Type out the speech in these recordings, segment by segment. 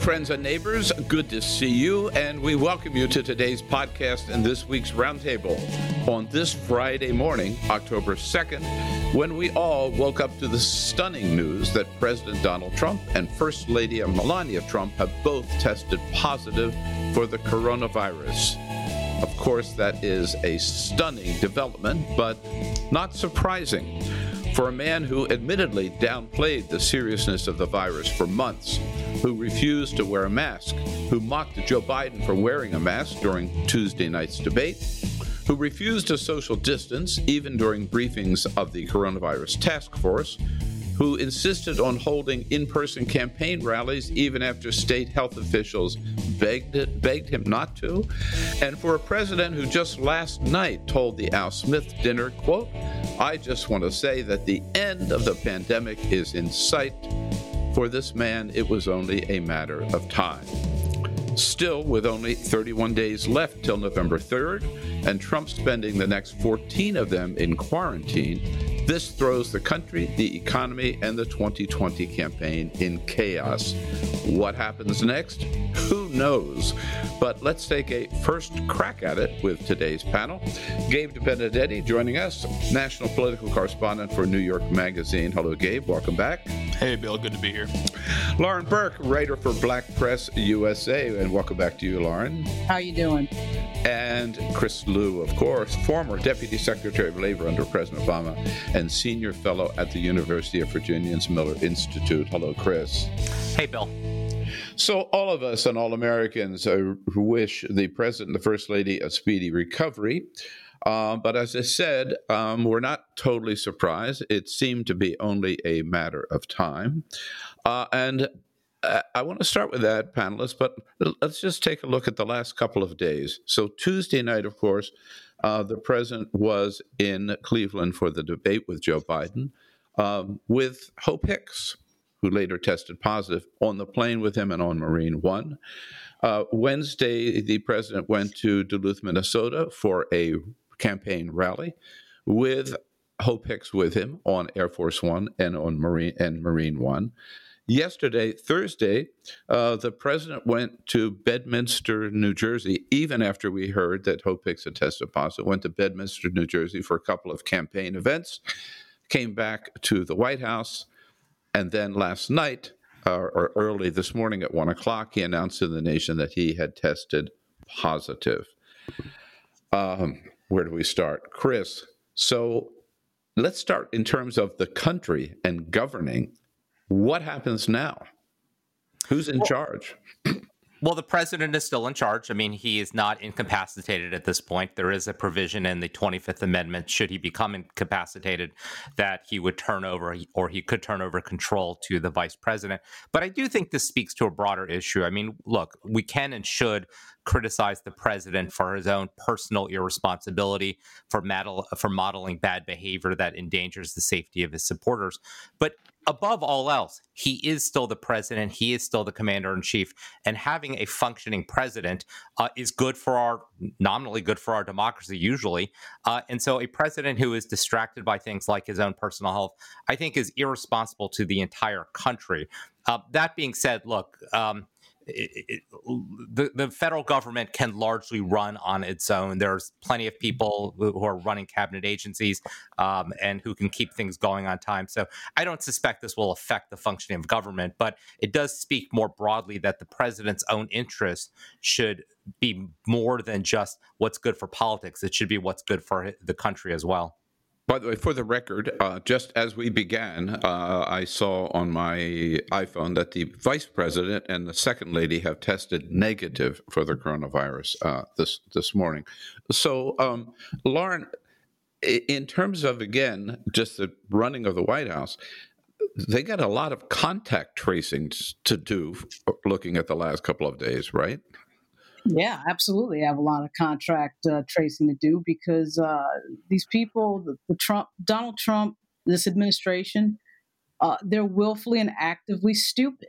Friends and neighbors, good to see you, and we welcome you to today's podcast and this week's roundtable on this Friday morning, October 2nd, when we all woke up to the stunning news that President Donald Trump and First Lady Melania Trump have both tested positive for the coronavirus. Of course, that is a stunning development, but not surprising for a man who admittedly downplayed the seriousness of the virus for months, who refused to wear a mask, who mocked Joe Biden for wearing a mask during Tuesday night's debate, who refused to social distance even during briefings of the coronavirus task force, who insisted on holding in-person campaign rallies even after state health officials begged him not to, and for a president who just last night told the Al Smith dinner, quote, "I just want to say that the end of the pandemic is in sight. For this man, it was only a matter of time." Still, with only 31 days left till November 3rd, and Trump spending the next 14 of them in quarantine, this throws the country, the economy, and the 2020 campaign in chaos. What happens next? Who knows? But let's take a first crack at it with today's panel. Gabe DeBenedetti joining us, national political correspondent for New York Magazine. Hello, Gabe. Welcome back. Hey, Bill. Good to be here. Lauren Burke, writer for Black Press USA. And welcome back to you, Lauren. How you doing? And Chris Lu, of course, former Deputy Secretary of Labor under President Obama and senior fellow at the University of Virginia's Miller Institute. Hello, Chris. Hey, Bill. So all of us and all Americans wish the President and the First Lady a speedy recovery. But as I said, we're not totally surprised. It seemed to be only a matter of time. I want to start with that, panelists, but let's just take a look at the last couple of days. So Tuesday night, of course, the president was in Cleveland for the debate with Joe Biden, with Hope Hicks, who later tested positive, on the plane with him and on Marine One. Wednesday, the president went to Duluth, Minnesota for a campaign rally with Hope Hicks with him on Air Force One and on Marine One. Yesterday, Thursday, the president went to Bedminster, New Jersey, even after we heard that Hope Hicks had tested positive, went to Bedminster, New Jersey for a couple of campaign events, came back to the White House, and then last night, or early this morning at 1 o'clock, he announced to the nation that he had tested positive. Where do we start? Chris, so let's start in terms of the country and governing. What happens now? Who's in charge? Well, the president is still in charge. I mean, he is not incapacitated at this point. There is a provision in the 25th Amendment, should he become incapacitated, that he would turn over or he could turn over control to the vice president. But I do think this speaks to a broader issue. I mean, look, we can and should criticize the president for his own personal irresponsibility, for modeling bad behavior that endangers the safety of his supporters. But above all else, he is still the president. He is still the commander-in-chief. And having a functioning president is good for our, nominally good for our democracy usually. And so a president who is distracted by things like his own personal health, I think, is irresponsible to the entire country. That being said, look, the federal government can largely run on its own. There's plenty of people who are running cabinet agencies and who can keep things going on time. So I don't suspect this will affect the functioning of government, but it does speak more broadly that the president's own interests should be more than just what's good for politics. It should be what's good for the country as well. By the way, for the record, just as we began, I saw on my iPhone that the vice president and the second lady have tested negative for the coronavirus this morning. So, Lauren, in terms of, again, just the running of the White House, they got a lot of contact tracing to do looking at the last couple of days, right? Yeah, absolutely. I have a lot of contract tracing to do because these people, Donald Trump, this administration, they're willfully and actively stupid.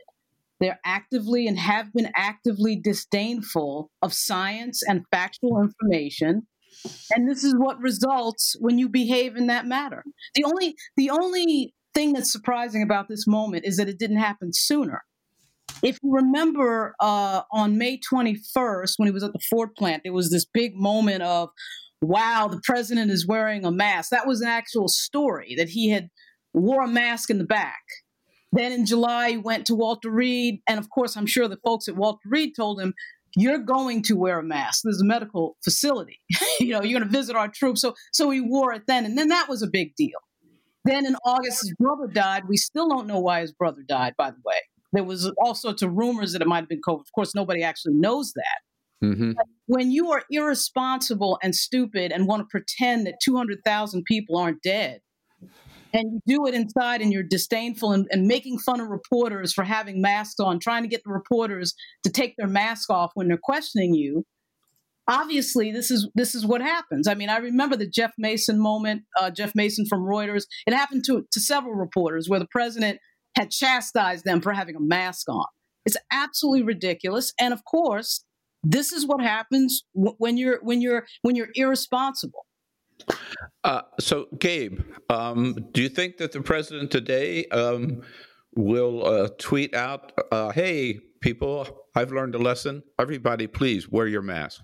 They're actively and have been actively disdainful of science and factual information. And this is what results when you behave in that manner. The only thing that's surprising about this moment is that it didn't happen sooner. If you remember on May 21st, when he was at the Ford plant, there was this big moment of, wow, the president is wearing a mask. That was an actual story that he had wore a mask in the back. Then in July, he went to Walter Reed. And of course, I'm sure the folks at Walter Reed told him, you're going to wear a mask. This is a medical facility. You're going to visit our troops. So he wore it then. And then that was a big deal. Then in August, his brother died. We still don't know why his brother died, by the way. There was all sorts of rumors that it might have been COVID. Of course, nobody actually knows that. Mm-hmm. When you are irresponsible and stupid and want to pretend that 200,000 people aren't dead, and you do it inside and you're disdainful and making fun of reporters for having masks on, trying to get the reporters to take their mask off when they're questioning you, obviously, this is what happens. I mean, I remember the Jeff Mason moment, Jeff Mason from Reuters. It happened to several reporters where the president had chastised them for having a mask on. It's absolutely ridiculous. And of course, this is what happens when you're irresponsible. So, Gabe, do you think that the president today will tweet out, hey, people, I've learned a lesson. Everybody, please wear your mask.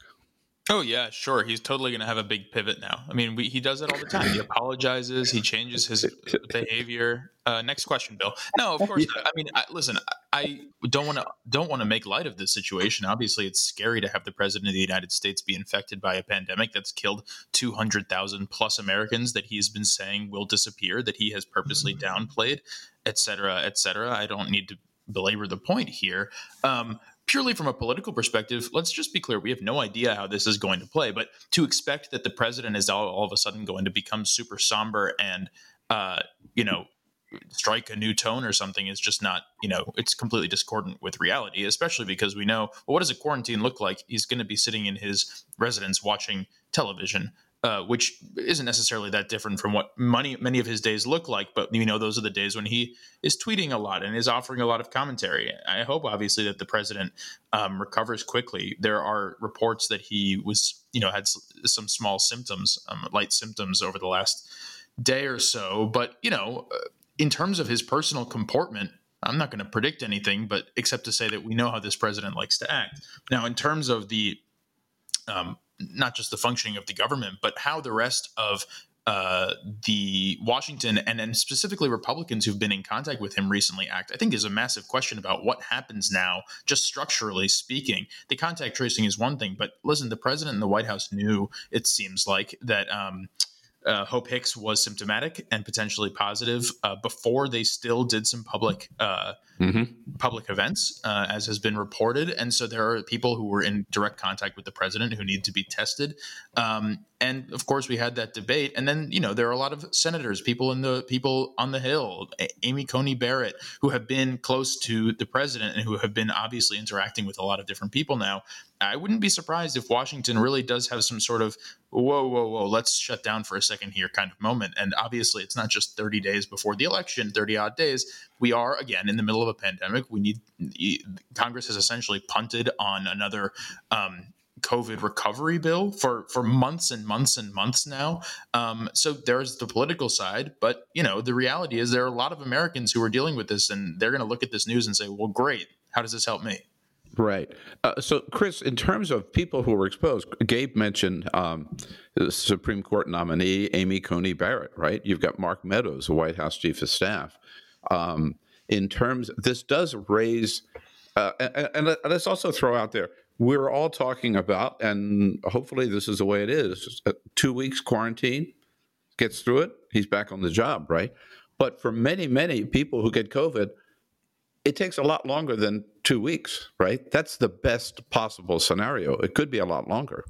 Oh, yeah, sure. He's totally going to have a big pivot now. I mean, he does it all the time. He apologizes. He changes his behavior. Next question, Bill. No, of course not. I mean, listen, I don't want to make light of this situation. Obviously, it's scary to have the president of the United States be infected by a pandemic that's killed 200,000 plus Americans that he's been saying will disappear, that he has purposely downplayed, et cetera, et cetera. I don't need to belabor the point here. Purely from a political perspective, let's just be clear. We have no idea how this is going to play, but to expect that the president is all of a sudden going to become super somber and, strike a new tone or something is just not, it's completely discordant with reality, especially because we know, well, what does a quarantine look like? He's going to be sitting in his residence watching television, which isn't necessarily that different from what many of his days look like. But, those are the days when he is tweeting a lot and is offering a lot of commentary. I hope, obviously, that the president recovers quickly. There are reports that he was, had some small symptoms, light symptoms over the last day or so. But, in terms of his personal comportment, I'm not going to predict anything, but except to say that we know how this president likes to act. Now, in terms of the not just the functioning of the government, but how the rest of the Washington and then specifically Republicans who've been in contact with him recently act, I think is a massive question about what happens now, just structurally speaking. The contact tracing is one thing, but listen, the president and the White House knew, it seems like, that Hope Hicks was symptomatic and potentially positive before they still did some public events, as has been reported. And so there are people who were in direct contact with the president who need to be tested. And of course, we had that debate. And then, there are a lot of senators, people on the Hill, Amy Coney Barrett, who have been close to the president and who have been obviously interacting with a lot of different people now. I wouldn't be surprised if Washington really does have some sort of, whoa, let's shut down for a second here kind of moment. And obviously, it's not just 30 days before the election, 30-odd days. We are, again, in the middle of a pandemic. Congress has essentially punted on another COVID recovery bill for months and months and months now. So there's the political side, but the reality is there are a lot of Americans who are dealing with this, and they're going to look at this news and say, well, great, how does this help me? Right. So, Chris, in terms of people who were exposed, Gabe mentioned the Supreme Court nominee Amy Coney Barrett, right? You've got Mark Meadows, the White House chief of staff. In terms, this does raise, and let's also throw out there, we're all talking about, and hopefully this is the way it is, 2 weeks quarantine, gets through it, he's back on the job, right? But for many, many people who get COVID, it takes a lot longer than 2 weeks, right? That's the best possible scenario. It could be a lot longer.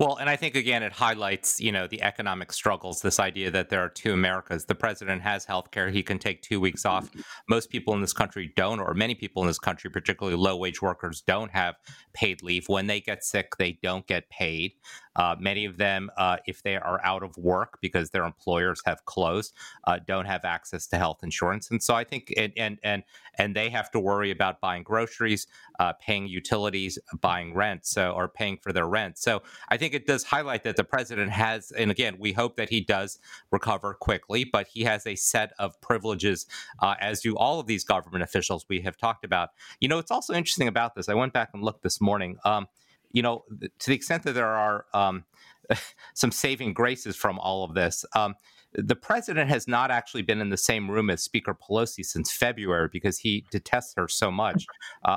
Well, and I think, again, it highlights, you know, the economic struggles, this idea that there are two Americas. The president has health care. He can take 2 weeks off. Most people in this country don't, or many people in this country, particularly low-wage workers, don't have paid leave. When they get sick, they don't get paid. Many of them, if they are out of work because their employers have closed, don't have access to health insurance. And so I think and they have to worry about buying groceries, paying utilities, buying rent, or paying for their rent. So I think it does highlight that the president has, and again, we hope that he does recover quickly, but he has a set of privileges, as do all of these government officials we have talked about. You know, it's also interesting about this. I went back and looked this morning. You know, to the extent that there are some saving graces from all of this, the president has not actually been in the same room as Speaker Pelosi since February because he detests her so much.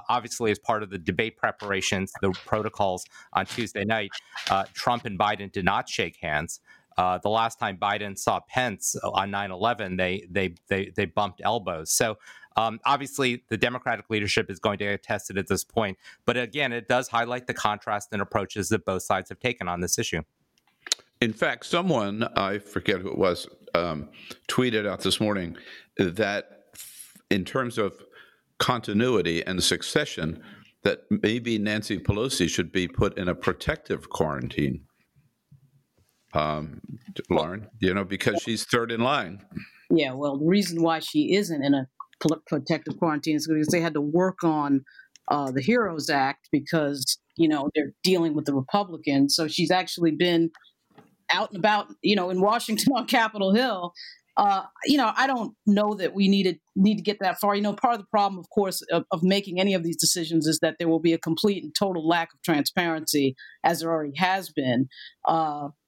Obviously, as part of the debate preparations, the protocols on Tuesday night, Trump and Biden did not shake hands. The last time Biden saw Pence on 9/11, they bumped elbows. So obviously, the Democratic leadership is going to get tested at this point. But again, it does highlight the contrast and approaches that both sides have taken on this issue. In fact, someone, I forget who it was, tweeted out this morning that in terms of continuity and succession, that maybe Nancy Pelosi should be put in a protective quarantine. Lauren, you know, because she's third in line. Yeah, well, the reason why she isn't in a protective quarantine is because they had to work on the HEROES Act because, you know, they're dealing with the Republicans. So she's actually been out and about, you know, in Washington on Capitol Hill. You know, I don't know that we need to get that far. You know, part of the problem, of course, of making any of these decisions is that there will be a complete and total lack of transparency, as there already has been,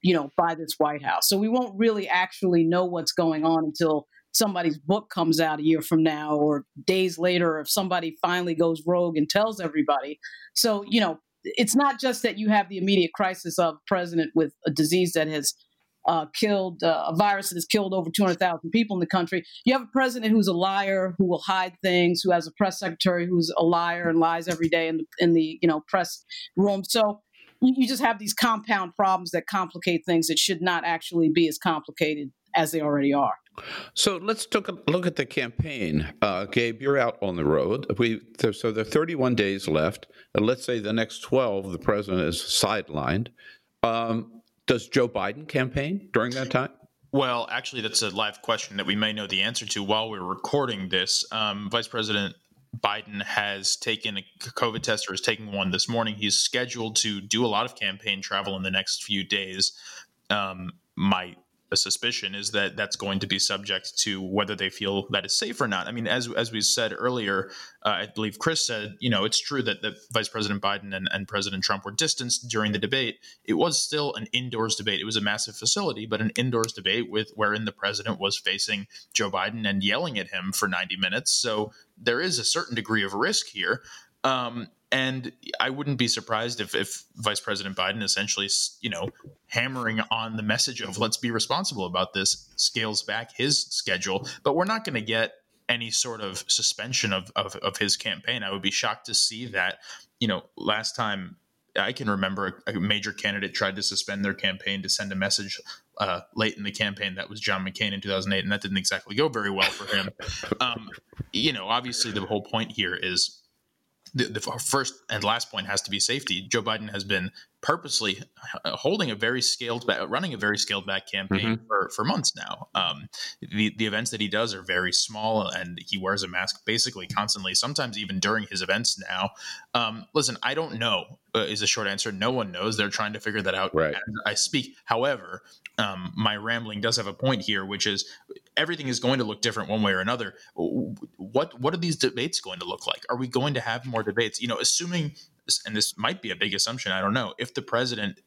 you know, by this White House. So we won't really actually know what's going on until somebody's book comes out a year from now or days later, or if somebody finally goes rogue and tells everybody. So, you know, it's not just that you have the immediate crisis of president with a disease that has killed a virus that has killed over 200,000 people in the country. You have a president who's a liar, who will hide things, who has a press secretary who's a liar and lies every day in the you know, press room. So you just have these compound problems that complicate things that should not actually be as complicated as they already are. So let's take a look at the campaign. Gabe, you're out on the road. So there are 31 days left. And let's say the next 12, the president is sidelined. Does Joe Biden campaign during that time? Well, actually, that's a live question that we may know the answer to while we're recording this. Vice President Biden has taken a COVID test or is taking one this morning. He's scheduled to do a lot of campaign travel in the next few days. The suspicion is that that's going to be subject to whether they feel that is safe or not. I mean, as we said earlier, I believe Chris said, you know, it's true that Vice President Biden and President Trump were distanced during the debate. It was still an indoors debate. It was a massive facility, but an indoors debate wherein the president was facing Joe Biden and yelling at him for 90 minutes. So there is a certain degree of risk here. And I wouldn't be surprised if Vice President Biden essentially, you know, hammering on the message of let's be responsible about this, scales back his schedule. But we're not going to get any sort of suspension of his campaign. I would be shocked to see that. You know, last time I can remember a major candidate tried to suspend their campaign to send a message late in the campaign. That was John McCain in 2008, and that didn't exactly go very well for him. You know, obviously the whole point here is the first and last point has to be safety. Joe Biden has been purposely holding running a very scaled back campaign for months now. The events that he does are very small, and he wears a mask basically constantly, sometimes even during his events now. Listen, I don't know is the short answer. No one knows. They're trying to figure that out right as I speak. However, my rambling does have a point here, which is everything is going to look different one way or another. What are these debates going to look like? Are we going to have more debates? You know, assuming, and this might be a big assumption, I don't know, if the president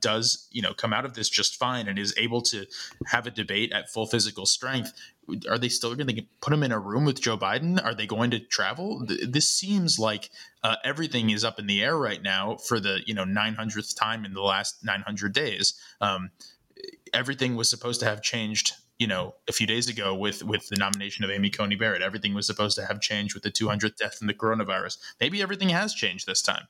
does, you know, come out of this just fine and is able to have a debate at full physical strength, are they still going to put him in a room with Joe Biden? Are they going to travel? This seems like everything is up in the air right now for the, you know, 900th time in the last 900 days. Everything was supposed to have changed, you know, a few days ago with the nomination of Amy Coney Barrett. Everything was supposed to have changed with the 200th death in the coronavirus. Maybe everything has changed this time.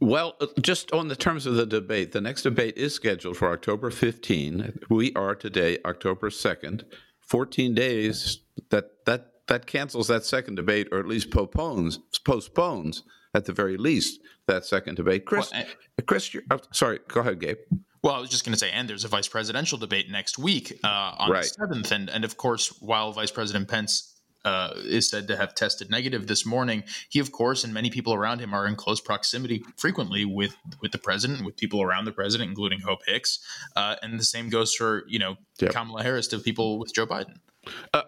Well, just on the terms of the debate, the next debate is scheduled for October 15. We are today October 2nd, 14 days. That cancels that second debate, or at least postpones at the very least that second debate. Chris, sorry, go ahead, Gabe. Well, I was just going to say, and there's a vice presidential debate next week on the 7th. And of course, while Vice President Pence is said to have tested negative this morning, he, of course, and many people around him are in close proximity frequently with the president, with people around the president, including Hope Hicks. And the same goes for, Kamala Harris, to people with Joe Biden.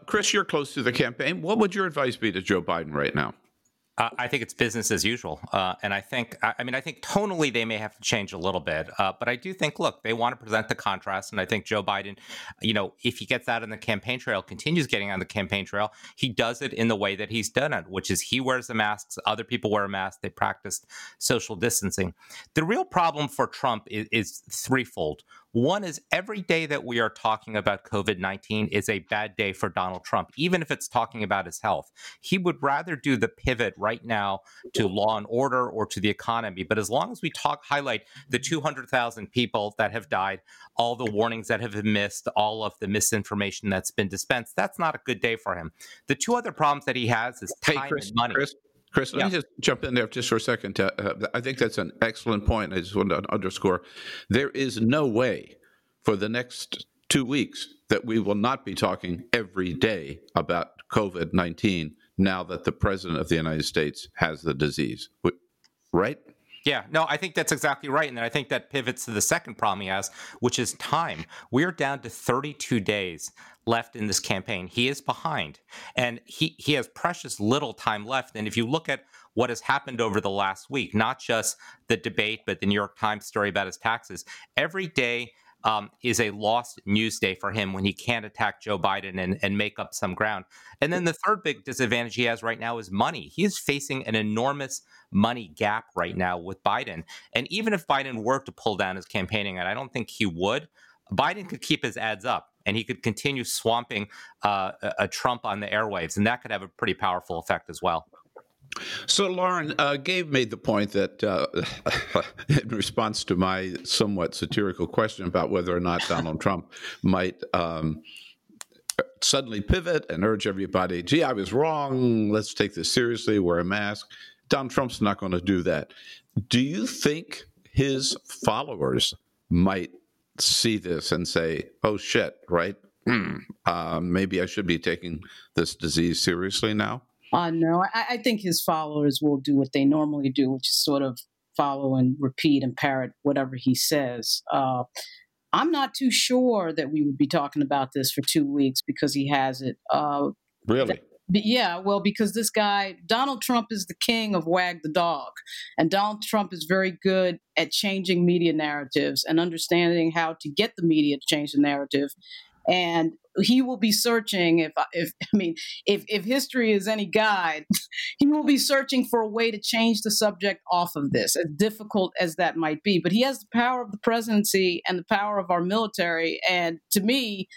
Chris, you're close to the campaign. What would your advice be to Joe Biden right now? I think it's business as usual. And I think tonally they may have to change a little bit. But I do think, look, they want to present the contrast. And I think Joe Biden, if he gets out on the campaign trail, continues getting on the campaign trail, he does it in the way that he's done it, which is he wears the masks. Other people wear a mask. They practice social distancing. The real problem for Trump is threefold. One is every day that we are talking about COVID-19 is a bad day for Donald Trump, even if it's talking about his health. He would rather do the pivot right now to law and order or to the economy. But as long as we highlight the 200,000 people that have died, all the warnings that have been missed, all of the misinformation that's been dispensed, that's not a good day for him. The two other problems that he has is time and money. Chris, let me just jump in there just for a second. I think that's an excellent point. I just want to underscore there is no way for the next 2 weeks that we will not be talking every day about COVID-19 now that the president of the United States has the disease, right? Yeah, no, I think that's exactly right. And then I think that pivots to the second problem he has, which is time. We're down to 32 days left in this campaign. He is behind, and he has precious little time left. And if you look at what has happened over the last week, not just the debate, but the New York Times story about his taxes, every day is a lost news day for him when he can't attack Joe Biden and make up some ground. And then the third big disadvantage he has right now is money. He is facing an enormous money gap right now with Biden. And even if Biden were to pull down his campaigning, and I don't think he would, Biden could keep his ads up and he could continue swamping a Trump on the airwaves. And that could have a pretty powerful effect as well. So, Lauren, Gabe made the point that in response to my somewhat satirical question about whether or not Donald Trump might suddenly pivot and urge everybody, gee, I was wrong, let's take this seriously, wear a mask. Donald Trump's not going to do that. Do you think his followers might see this and say, oh, shit, right? Maybe I should be taking this disease seriously now? No, I think his followers will do what they normally do, which is sort of follow and repeat and parrot whatever he says. I'm not too sure that we would be talking about this for 2 weeks because he has it. Really? Yeah, well, because this guy, Donald Trump, is the king of wag the dog. And Donald Trump is very good at changing media narratives and understanding how to get the media to change the narrative. And he will be searching, if history is any guide, he will be searching for a way to change the subject off of this, as difficult as that might be. But he has the power of the presidency and the power of our military. And to me,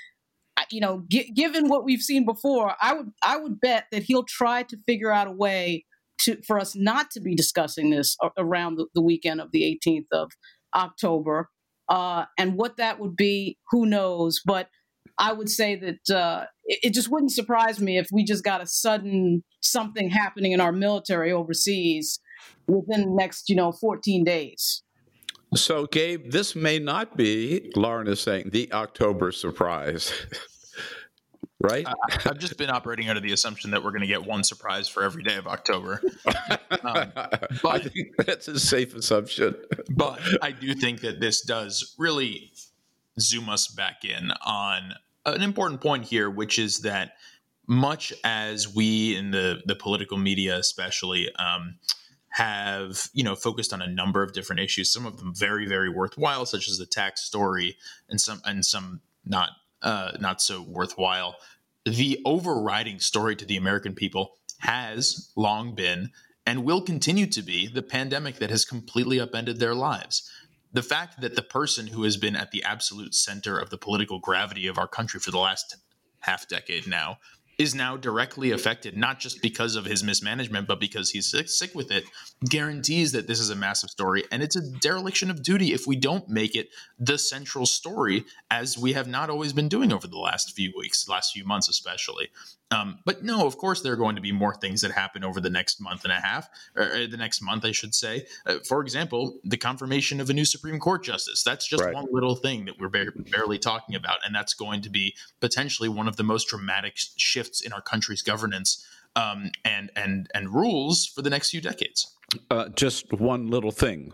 given what we've seen before, I would bet that he'll try to figure out a way for us not to be discussing this around the weekend of the 18th of October. And what that would be, who knows? But I would say that it just wouldn't surprise me if we just got a sudden something happening in our military overseas within the next, 14 days. So, Gabe, this may not be, Lauren is saying, the October surprise, right? I've just been operating under the assumption that we're going to get one surprise for every day of October. But I think that's a safe assumption. But I do think that this does really zoom us back in on an important point here, which is that much as we in the political media especially have focused on a number of different issues, some of them very, very worthwhile, such as the tax story, and some not so worthwhile, the overriding story to the American people has long been and will continue to be the pandemic that has completely upended their lives. The fact that the person who has been at the absolute center of the political gravity of our country for the last half decade now is now directly affected, not just because of his mismanagement, but because he's sick with it, guarantees that this is a massive story. And it's a dereliction of duty if we don't make it the central story, as we have not always been doing over the last few weeks, last few months especially. But no, of course, there are going to be more things that happen over the next month and a half, or the next month, I should say. For example, the confirmation of a new Supreme Court justice. That's just one little thing that we're barely talking about. And that's going to be potentially one of the most dramatic shifts in our country's governance and rules for the next few decades. Just one little thing,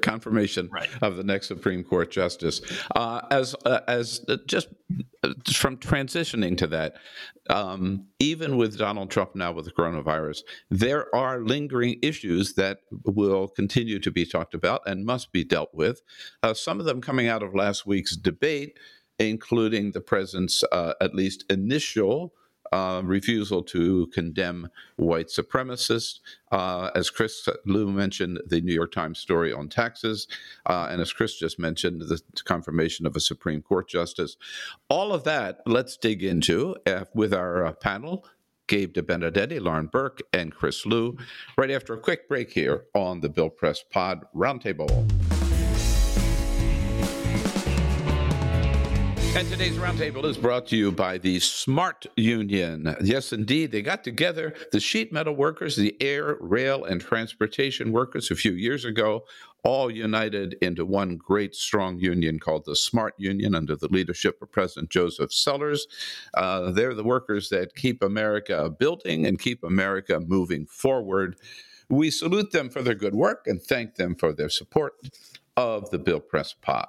confirmation of the next Supreme Court justice. Just from transitioning to that, even with Donald Trump now with the coronavirus, there are lingering issues that will continue to be talked about and must be dealt with. Some of them coming out of last week's debate, including the president's at least initial refusal to condemn white supremacists. As Chris Lu mentioned, the New York Times story on taxes. And as Chris just mentioned, the confirmation of a Supreme Court justice. All of that, let's dig into with our panel, Gabe DeBenedetti, Lauren Burke, and Chris Lu, right after a quick break here on the Bill Press Pod Roundtable. And today's roundtable is brought to you by the SMART Union. Yes, indeed. They got together, the sheet metal workers, the air, rail, and transportation workers a few years ago, all united into one great strong union called the SMART Union under the leadership of President Joseph Sellers. They're the workers that keep America building and keep America moving forward. We salute them for their good work and thank them for their support of the Bill Press Pod.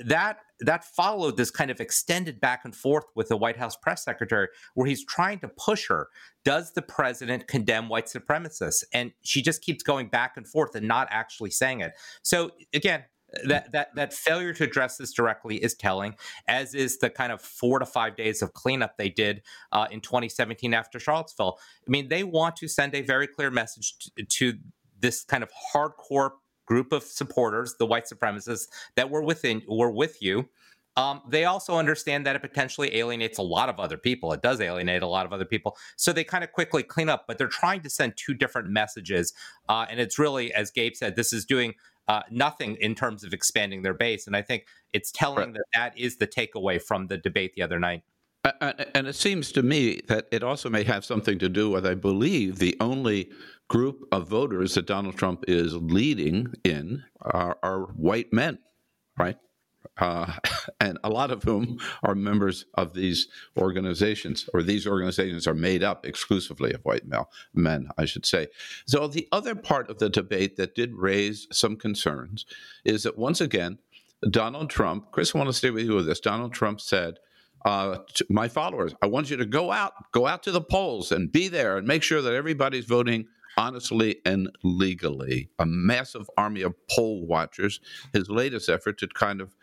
that followed this kind of extended back and forth with the White House press secretary, where he's trying to push her. Does the president condemn white supremacists? And she just keeps going back and forth and not actually saying it. So again, That failure to address this directly is telling, as is the kind of 4 to 5 days of cleanup they did in 2017 after Charlottesville. I mean, they want to send a very clear message to this kind of hardcore group of supporters, the white supremacists, that we're with you. They also understand that it potentially alienates a lot of other people. It does alienate a lot of other people. So they kind of quickly clean up, but they're trying to send two different messages. And it's really, as Gabe said, this is doing nothing in terms of expanding their base. And I think it's telling that is the takeaway from the debate the other night. And it seems to me that it also may have something to do with, I believe, the only group of voters that Donald Trump is leading in are white men, right? And a lot of whom are members of these organizations, or these organizations are made up exclusively of white men, I should say. So the other part of the debate that did raise some concerns is that once again, Donald Trump, Chris, I want to stay with you with this. Donald Trump said, to my followers, I want you to go out to the polls and be there and make sure that everybody's voting honestly and legally. A massive army of poll watchers, his latest effort to kind of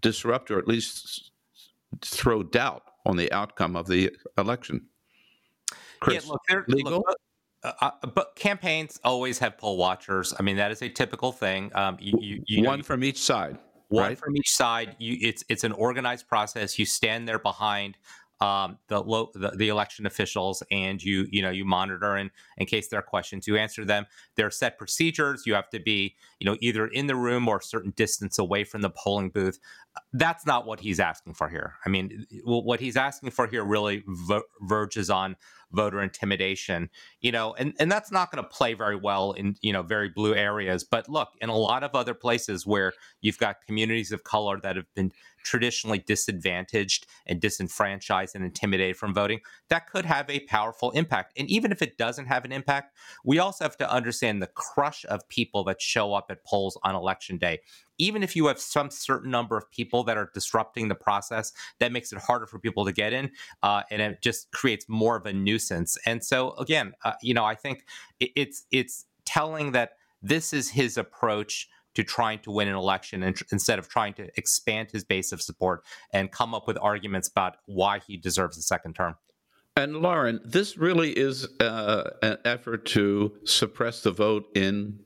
disrupt or at least throw doubt on the outcome of the election. Chris, yeah, legal? But campaigns always have poll watchers. I mean, that is a typical thing. One from each side. One from each side. It's an organized process. You stand there behind the election officials, and you monitor, and in case there are questions, you answer them. There are set procedures. You have to be either in the room or a certain distance away from the polling booth. That's not what he's asking for here. I mean, what he's asking for here really verges on voter intimidation, and that's not going to play very well in very blue areas. But look, in a lot of other places where you've got communities of color that have been traditionally disadvantaged and disenfranchised and intimidated from voting, that could have a powerful impact. And even if it doesn't have an impact, we also have to understand the crush of people that show up at polls on election day. Even if you have some certain number of people that are disrupting the process, that makes it harder for people to get in, and it just creates more of a nuisance. And so, again, I think it's telling that this is his approach to trying to win an election, and instead of trying to expand his base of support and come up with arguments about why he deserves a second term. And Lauren, this really is an effort to suppress the vote in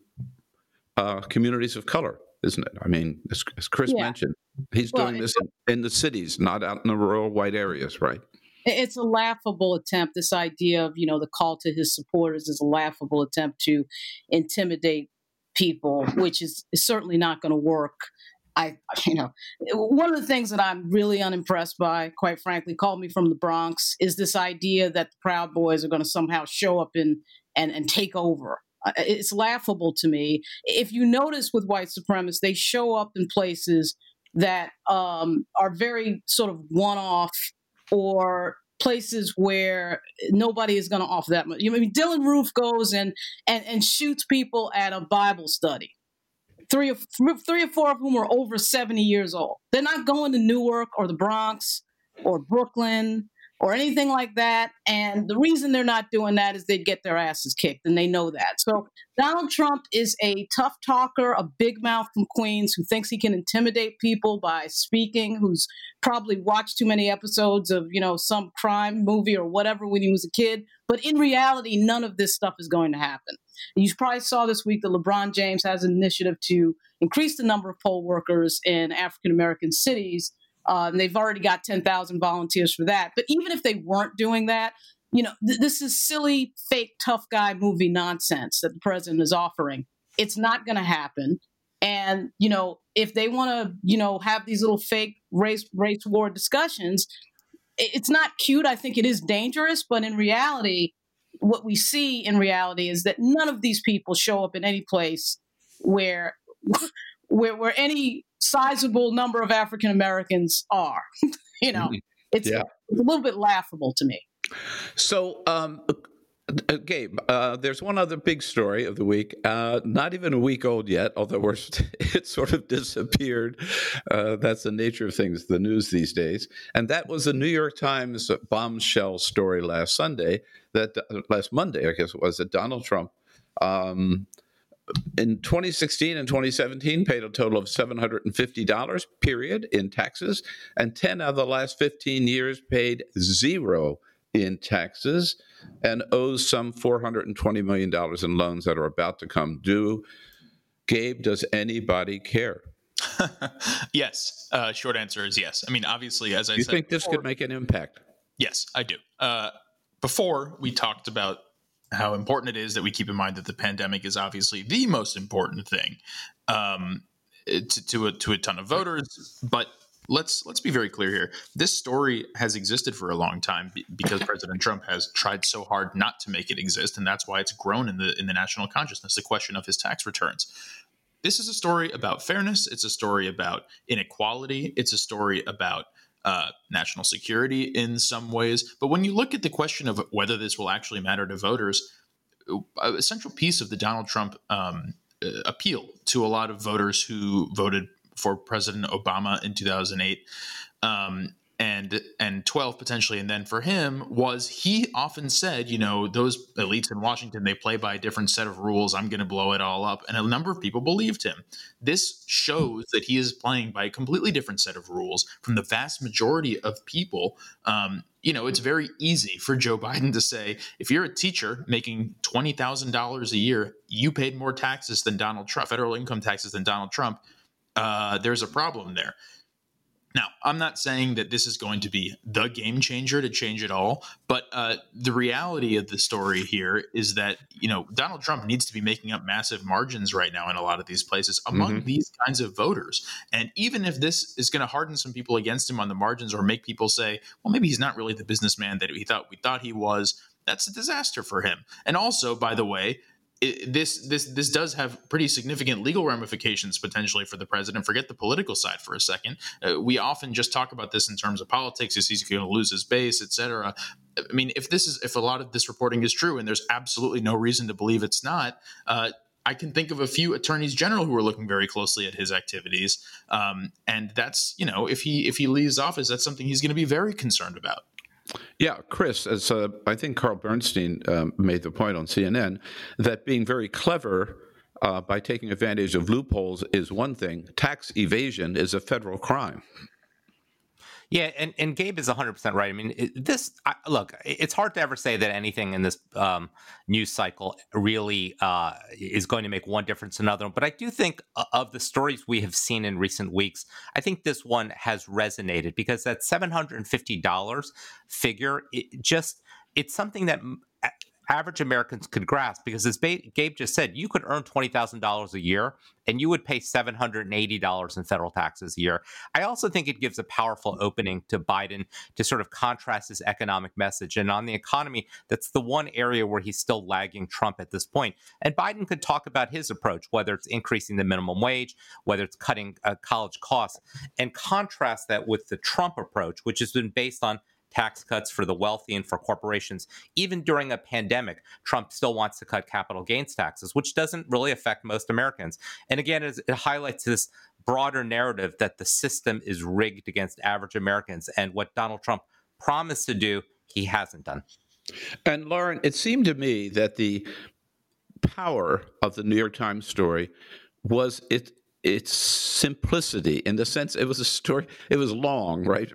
communities of color, isn't it? I mean, as Chris mentioned, he's doing this in the cities, not out in the rural white areas, right? It's a laughable attempt. This idea of, the call to his supporters is a laughable attempt to intimidate people, which is certainly not going to work. One of the things that I'm really unimpressed by, quite frankly, call me from the Bronx, is this idea that the Proud Boys are going to somehow show up and take over. It's laughable to me. If you notice with white supremacists, they show up in places that are very sort of one-off, or places where nobody is going to offer that much. I mean, Dylan Roof goes and shoots people at a Bible study, three or four of whom are over 70 years old. They're not going to Newark or the Bronx or Brooklyn or anything like that. And the reason they're not doing that is they'd get their asses kicked, and they know that. So Donald Trump is a tough talker, a big mouth from Queens who thinks he can intimidate people by speaking, who's probably watched too many episodes of, some crime movie or whatever when he was a kid. But in reality, none of this stuff is going to happen. And you probably saw this week that LeBron James has an initiative to increase the number of poll workers in African-American cities. And they've already got 10,000 volunteers for that. But even if they weren't doing that, this is silly, fake, tough guy movie nonsense that the president is offering. It's not going to happen. And, if they want to, have these little fake race war discussions, it's not cute. I think it is dangerous. But in reality, what we see in reality is that none of these people show up in any place where any sizable number of African Americans are. It's a little bit laughable to me. So, Gabe, there's one other big story of the week, not even a week old yet, although it sort of disappeared. That's the nature of things, the news these days. And that was the New York Times bombshell story last Monday, that Donald Trump in 2016 and 2017 paid a total of $750 period in taxes, and 10 out of the last 15 years paid zero in taxes and owes some $420 million in loans that are about to come due. Gabe, does anybody care? Yes. Short answer is yes. I mean, obviously, as I said, you think this could make an impact? Yes, I do. Before, we talked about how important it is that we keep in mind that the pandemic is obviously the most important thing to a ton of voters. But let's be very clear here. This story has existed for a long time because President Trump has tried so hard not to make it exist, and that's why it's grown in the national consciousness, the question of his tax returns. This is a story about fairness. It's a story about inequality. It's a story about national security in some ways. But when you look at the question of whether this will actually matter to voters, a central piece of the Donald Trump appeal to a lot of voters who voted for President Obama in 2008 and 12 potentially, and then for him, was he often said, you know, those elites in Washington, they play by a different set of rules. I'm going to blow it all up. And a number of people believed him. This shows that he is playing by a completely different set of rules from the vast majority of people. You know, it's very easy for Joe Biden to say, if you're a teacher making $20,000 a year, you paid more taxes than Donald Trump, federal income taxes than Donald Trump. There's a problem there. Now, I'm not saying that this is going to be the game changer to change it all, but the reality of the story here is that, you know, Donald Trump needs to be making up massive margins right now in a lot of these places among these kinds of voters. And even if this is going to harden some people against him on the margins or make people say, well, maybe he's not really the businessman that we thought he was, that's a disaster for him. And also, by the way, This does have pretty significant legal ramifications potentially for the president. Forget the political side for a second. We often just talk about this in terms of politics. Is he's going to lose his base, et cetera? I mean, if a lot of this reporting is true, and there's absolutely no reason to believe it's not, I can think of a few attorneys general who are looking very closely at his activities, and that's, you know, if he leaves office, that's something he's going to be very concerned about. Yeah, Chris, as I think Carl Bernstein made the point on CNN, that being very clever by taking advantage of loopholes is one thing. Tax evasion is a federal crime. Yeah, and Gabe is 100% right. I mean, it's hard to ever say that anything in this news cycle really is going to make one difference to another. But I do think of the stories we have seen in recent weeks, I think this one has resonated because that $750 figure, it's something that average Americans could grasp, because as Gabe just said, you could earn $20,000 a year and you would pay $780 in federal taxes a year. I also think it gives a powerful opening to Biden to sort of contrast his economic message. And on the economy, that's the one area where he's still lagging Trump at this point. And Biden could talk about his approach, whether it's increasing the minimum wage, whether it's cutting college costs, and contrast that with the Trump approach, which has been based on tax cuts for the wealthy and for corporations. Even during a pandemic, Trump still wants to cut capital gains taxes, which doesn't really affect most Americans. And again, it highlights this broader narrative that the system is rigged against average Americans, and what Donald Trump promised to do, he hasn't done. And Lauren, it seemed to me that the power of the New York Times story was its simplicity, in the sense it was a story, it was long, right?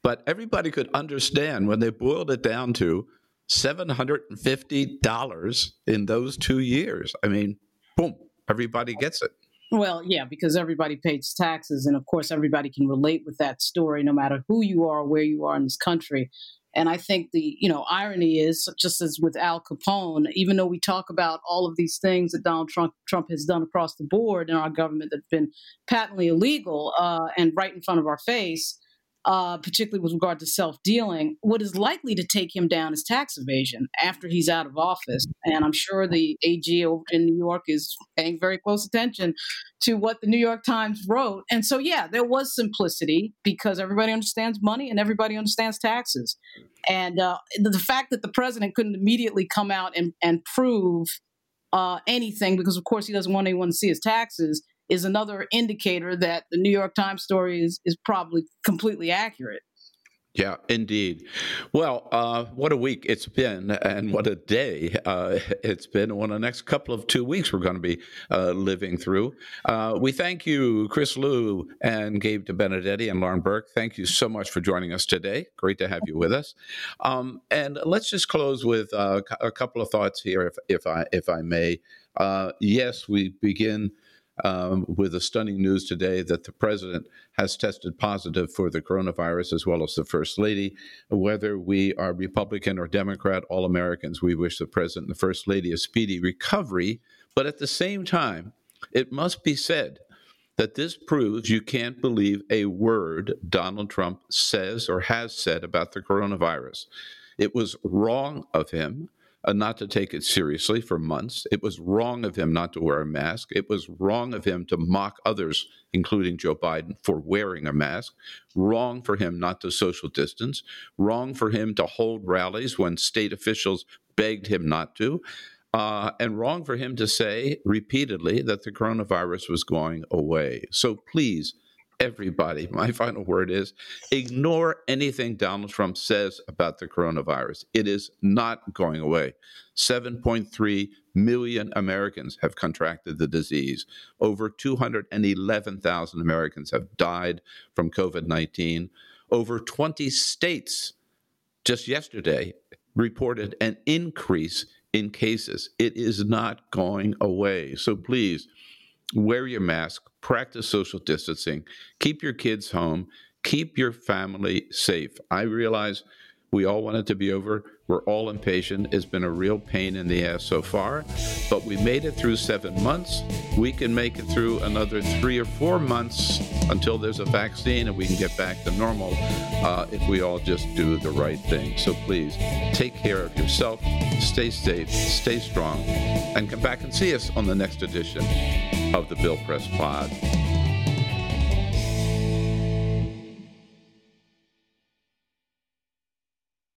But everybody could understand when they boiled it down to $750 in those 2 years. I mean, boom, everybody gets it. Well, yeah, because everybody pays taxes. And of course, everybody can relate with that story, no matter who you are or where you are in this country. And I think the, you know, irony is, just as with Al Capone, even though we talk about all of these things that Donald Trump has done across the board in our government that have been patently illegal and right in front of our face, particularly with regard to self-dealing, what is likely to take him down is tax evasion after he's out of office. And I'm sure the AG over in New York is paying very close attention to what the New York Times wrote. And so, yeah, there was simplicity because everybody understands money and everybody understands taxes. And the fact that the president couldn't immediately come out and prove anything, because, of course, he doesn't want anyone to see his taxes, is another indicator that the New York Times story is probably completely accurate. Yeah, indeed. Well, what a week it's been, and what a day it's been. Well, the next couple of 2 weeks we're going to be living through. We thank you, Chris Lu and Gabe DeBenedetti and Lauren Burke. Thank you so much for joining us today. Great to have you with us. And let's just close with a couple of thoughts here, if I may. Yes, we begin with the stunning news today that the president has tested positive for the coronavirus, as well as the first lady. Whether we are Republican or Democrat, all Americans, we wish the president and the first lady a speedy recovery. But at the same time, it must be said that this proves you can't believe a word Donald Trump says or has said about the coronavirus. It was wrong of him not to take it seriously for months. It was wrong of him not to wear a mask. It was wrong of him to mock others, including Joe Biden, for wearing a mask. Wrong for him not to social distance. Wrong for him to hold rallies when state officials begged him not to. And wrong for him to say repeatedly that the coronavirus was going away. So please, everybody, my final word is ignore anything Donald Trump says about the coronavirus. It is not going away. 7.3 million Americans have contracted the disease. Over 211,000 Americans have died from COVID-19. Over 20 states just yesterday reported an increase in cases. It is not going away. So please, wear your mask, practice social distancing, keep your kids home, keep your family safe. I realize we all want it to be over. We're all impatient. It's been a real pain in the ass so far, but we made it through 7 months. We can make it through another 3 or 4 months until there's a vaccine and we can get back to normal if we all just do the right thing. So please take care of yourself, stay safe, stay strong, and come back and see us on the next edition of the Bill Press Pod.